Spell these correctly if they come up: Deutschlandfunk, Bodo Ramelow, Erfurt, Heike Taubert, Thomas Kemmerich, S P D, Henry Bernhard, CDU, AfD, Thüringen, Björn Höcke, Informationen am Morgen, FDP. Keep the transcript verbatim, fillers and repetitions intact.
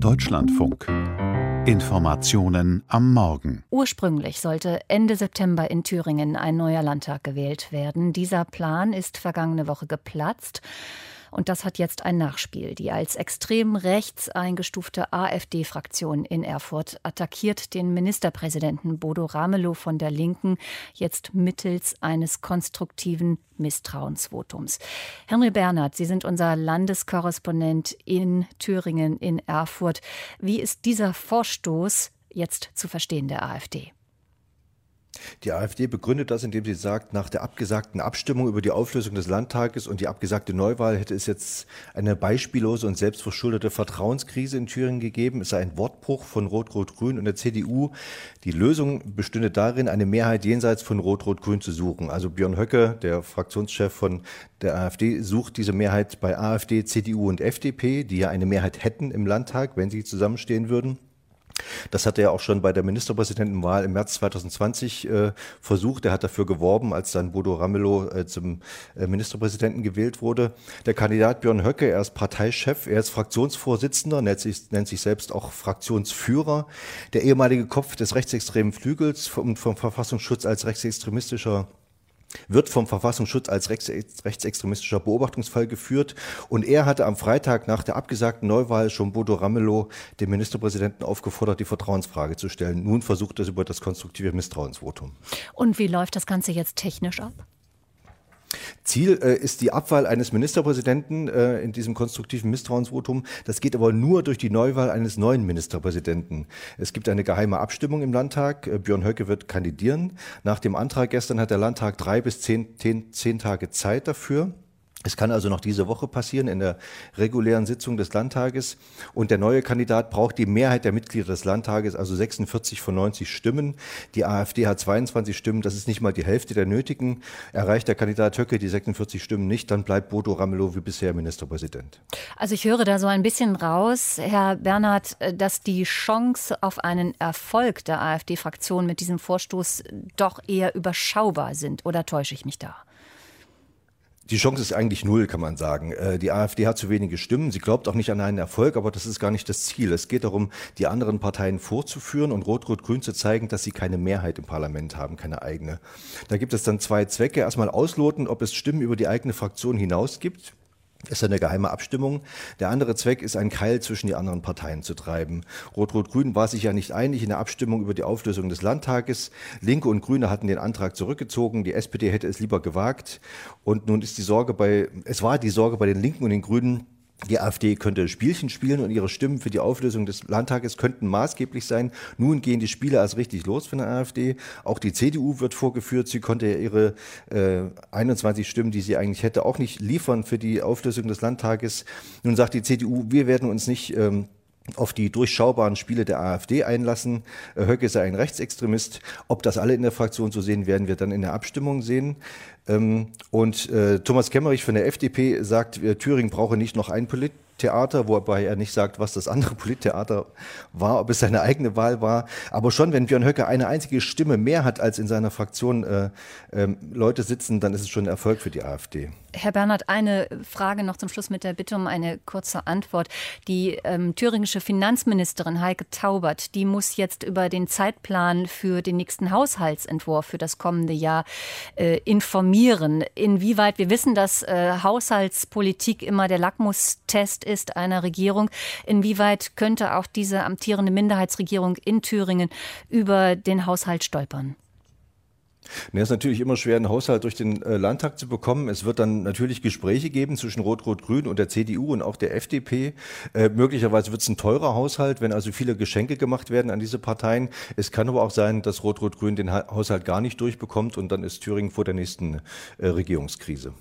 Deutschlandfunk. Informationen am Morgen. Ursprünglich sollte Ende September in Thüringen ein neuer Landtag gewählt werden. Dieser Plan ist vergangene Woche geplatzt. Und das hat jetzt ein Nachspiel. Die als extrem rechts eingestufte AfD-Fraktion in Erfurt attackiert den Ministerpräsidenten Bodo Ramelow von der Linken jetzt mittels eines konstruktiven Misstrauensvotums. Henry Bernhard, Sie sind unser Landeskorrespondent in Thüringen, in Erfurt. Wie ist dieser Vorstoß jetzt zu verstehen der AfD? Die AfD begründet das, indem sie sagt, nach der abgesagten Abstimmung über die Auflösung des Landtages und die abgesagte Neuwahl hätte es jetzt eine beispiellose und selbstverschuldete Vertrauenskrise in Thüringen gegeben. Es sei ein Wortbruch von Rot-Rot-Grün und der C D U. Die Lösung bestünde darin, eine Mehrheit jenseits von Rot-Rot-Grün zu suchen. Also Björn Höcke, der Fraktionschef von der AfD, sucht diese Mehrheit bei AfD, C D U und F D P, die ja eine Mehrheit hätten im Landtag, wenn sie zusammenstehen würden. Das hat er ja auch schon bei der Ministerpräsidentenwahl im März zwanzig zwanzig äh, versucht. Er hat dafür geworben, als dann Bodo Ramelow äh, zum äh, Ministerpräsidenten gewählt wurde. Der Kandidat Björn Höcke, er ist Parteichef, er ist Fraktionsvorsitzender, nennt sich, nennt sich selbst auch Fraktionsführer. Der ehemalige Kopf des rechtsextremen Flügels und vom, vom Verfassungsschutz als rechtsextremistischer wird vom Verfassungsschutz als rechtsextremistischer Beobachtungsfall geführt. Und er hatte am Freitag nach der abgesagten Neuwahl schon Bodo Ramelow, den Ministerpräsidenten, aufgefordert, die Vertrauensfrage zu stellen. Nun versucht es über das konstruktive Misstrauensvotum. Und wie läuft das Ganze jetzt technisch ab? Ziel äh, ist die Abwahl eines Ministerpräsidenten äh, in diesem konstruktiven Misstrauensvotum. Das geht aber nur durch die Neuwahl eines neuen Ministerpräsidenten. Es gibt eine geheime Abstimmung im Landtag. Äh, Björn Höcke wird kandidieren. Nach dem Antrag gestern hat der Landtag drei bis zehn, zehn, zehn Tage Zeit dafür. Es kann also noch diese Woche passieren in der regulären Sitzung des Landtages. Und der neue Kandidat braucht die Mehrheit der Mitglieder des Landtages, also sechsundvierzig von neunzig Stimmen. Die AfD hat zweiundzwanzig Stimmen, das ist nicht mal die Hälfte der nötigen. Erreicht der Kandidat Höcke die sechsundvierzig Stimmen nicht, dann bleibt Bodo Ramelow wie bisher Ministerpräsident. Also ich höre da so ein bisschen raus, Herr Bernhard, dass die Chance auf einen Erfolg der AfD-Fraktion mit diesem Vorstoß doch eher überschaubar sind. Oder täusche ich mich da? Die Chance ist eigentlich null, kann man sagen. Die AfD hat zu wenige Stimmen. Sie glaubt auch nicht an einen Erfolg, aber das ist gar nicht das Ziel. Es geht darum, die anderen Parteien vorzuführen und Rot-Rot-Grün zu zeigen, dass sie keine Mehrheit im Parlament haben, keine eigene. Da gibt es dann zwei Zwecke. Erstmal ausloten, ob es Stimmen über die eigene Fraktion hinaus gibt. Ist eine geheime Abstimmung. Der andere Zweck ist, einen Keil zwischen die anderen Parteien zu treiben. Rot-Rot-Grün war sich ja nicht einig in der Abstimmung über die Auflösung des Landtages. Linke und Grüne hatten den Antrag zurückgezogen. Die S P D hätte es lieber gewagt. Und nun ist die Sorge bei, es war die Sorge bei den Linken und den Grünen, die AfD könnte Spielchen spielen und ihre Stimmen für die Auflösung des Landtages könnten maßgeblich sein. Nun gehen die Spiele erst richtig los von der AfD. Auch die C D U wird vorgeführt. Sie konnte ja ihre äh, einundzwanzig Stimmen, die sie eigentlich hätte, auch nicht liefern für die Auflösung des Landtages. Nun sagt die C D U, wir werden uns nicht ähm, auf die durchschaubaren Spiele der AfD einlassen. Höcke sei ein Rechtsextremist. Ob das alle in der Fraktion so sehen, werden wir dann in der Abstimmung sehen. Und äh, Thomas Kemmerich von der F D P sagt, Thüringen brauche nicht noch ein Polittheater, wobei er nicht sagt, was das andere Polittheater war, ob es seine eigene Wahl war. Aber schon, wenn Björn Höcke eine einzige Stimme mehr hat, als in seiner Fraktion äh, äh, Leute sitzen, dann ist es schon ein Erfolg für die AfD. Herr Bernhard, eine Frage noch zum Schluss mit der Bitte um eine kurze Antwort. Die ähm, thüringische Finanzministerin Heike Taubert, die muss jetzt über den Zeitplan für den nächsten Haushaltsentwurf für das kommende Jahr äh, informieren. Inwieweit, wir wissen, dass äh, Haushaltspolitik immer der Lackmustest ist einer Regierung. Inwieweit könnte auch diese amtierende Minderheitsregierung in Thüringen über den Haushalt stolpern? Es ist natürlich immer schwer, einen Haushalt durch den äh, Landtag zu bekommen. Es wird dann natürlich Gespräche geben zwischen Rot-Rot-Grün und der C D U und auch der F D P. Äh, möglicherweise wird es ein teurer Haushalt, wenn also viele Geschenke gemacht werden an diese Parteien. Es kann aber auch sein, dass Rot-Rot-Grün den ha- Haushalt gar nicht durchbekommt und dann ist Thüringen vor der nächsten äh, Regierungskrise.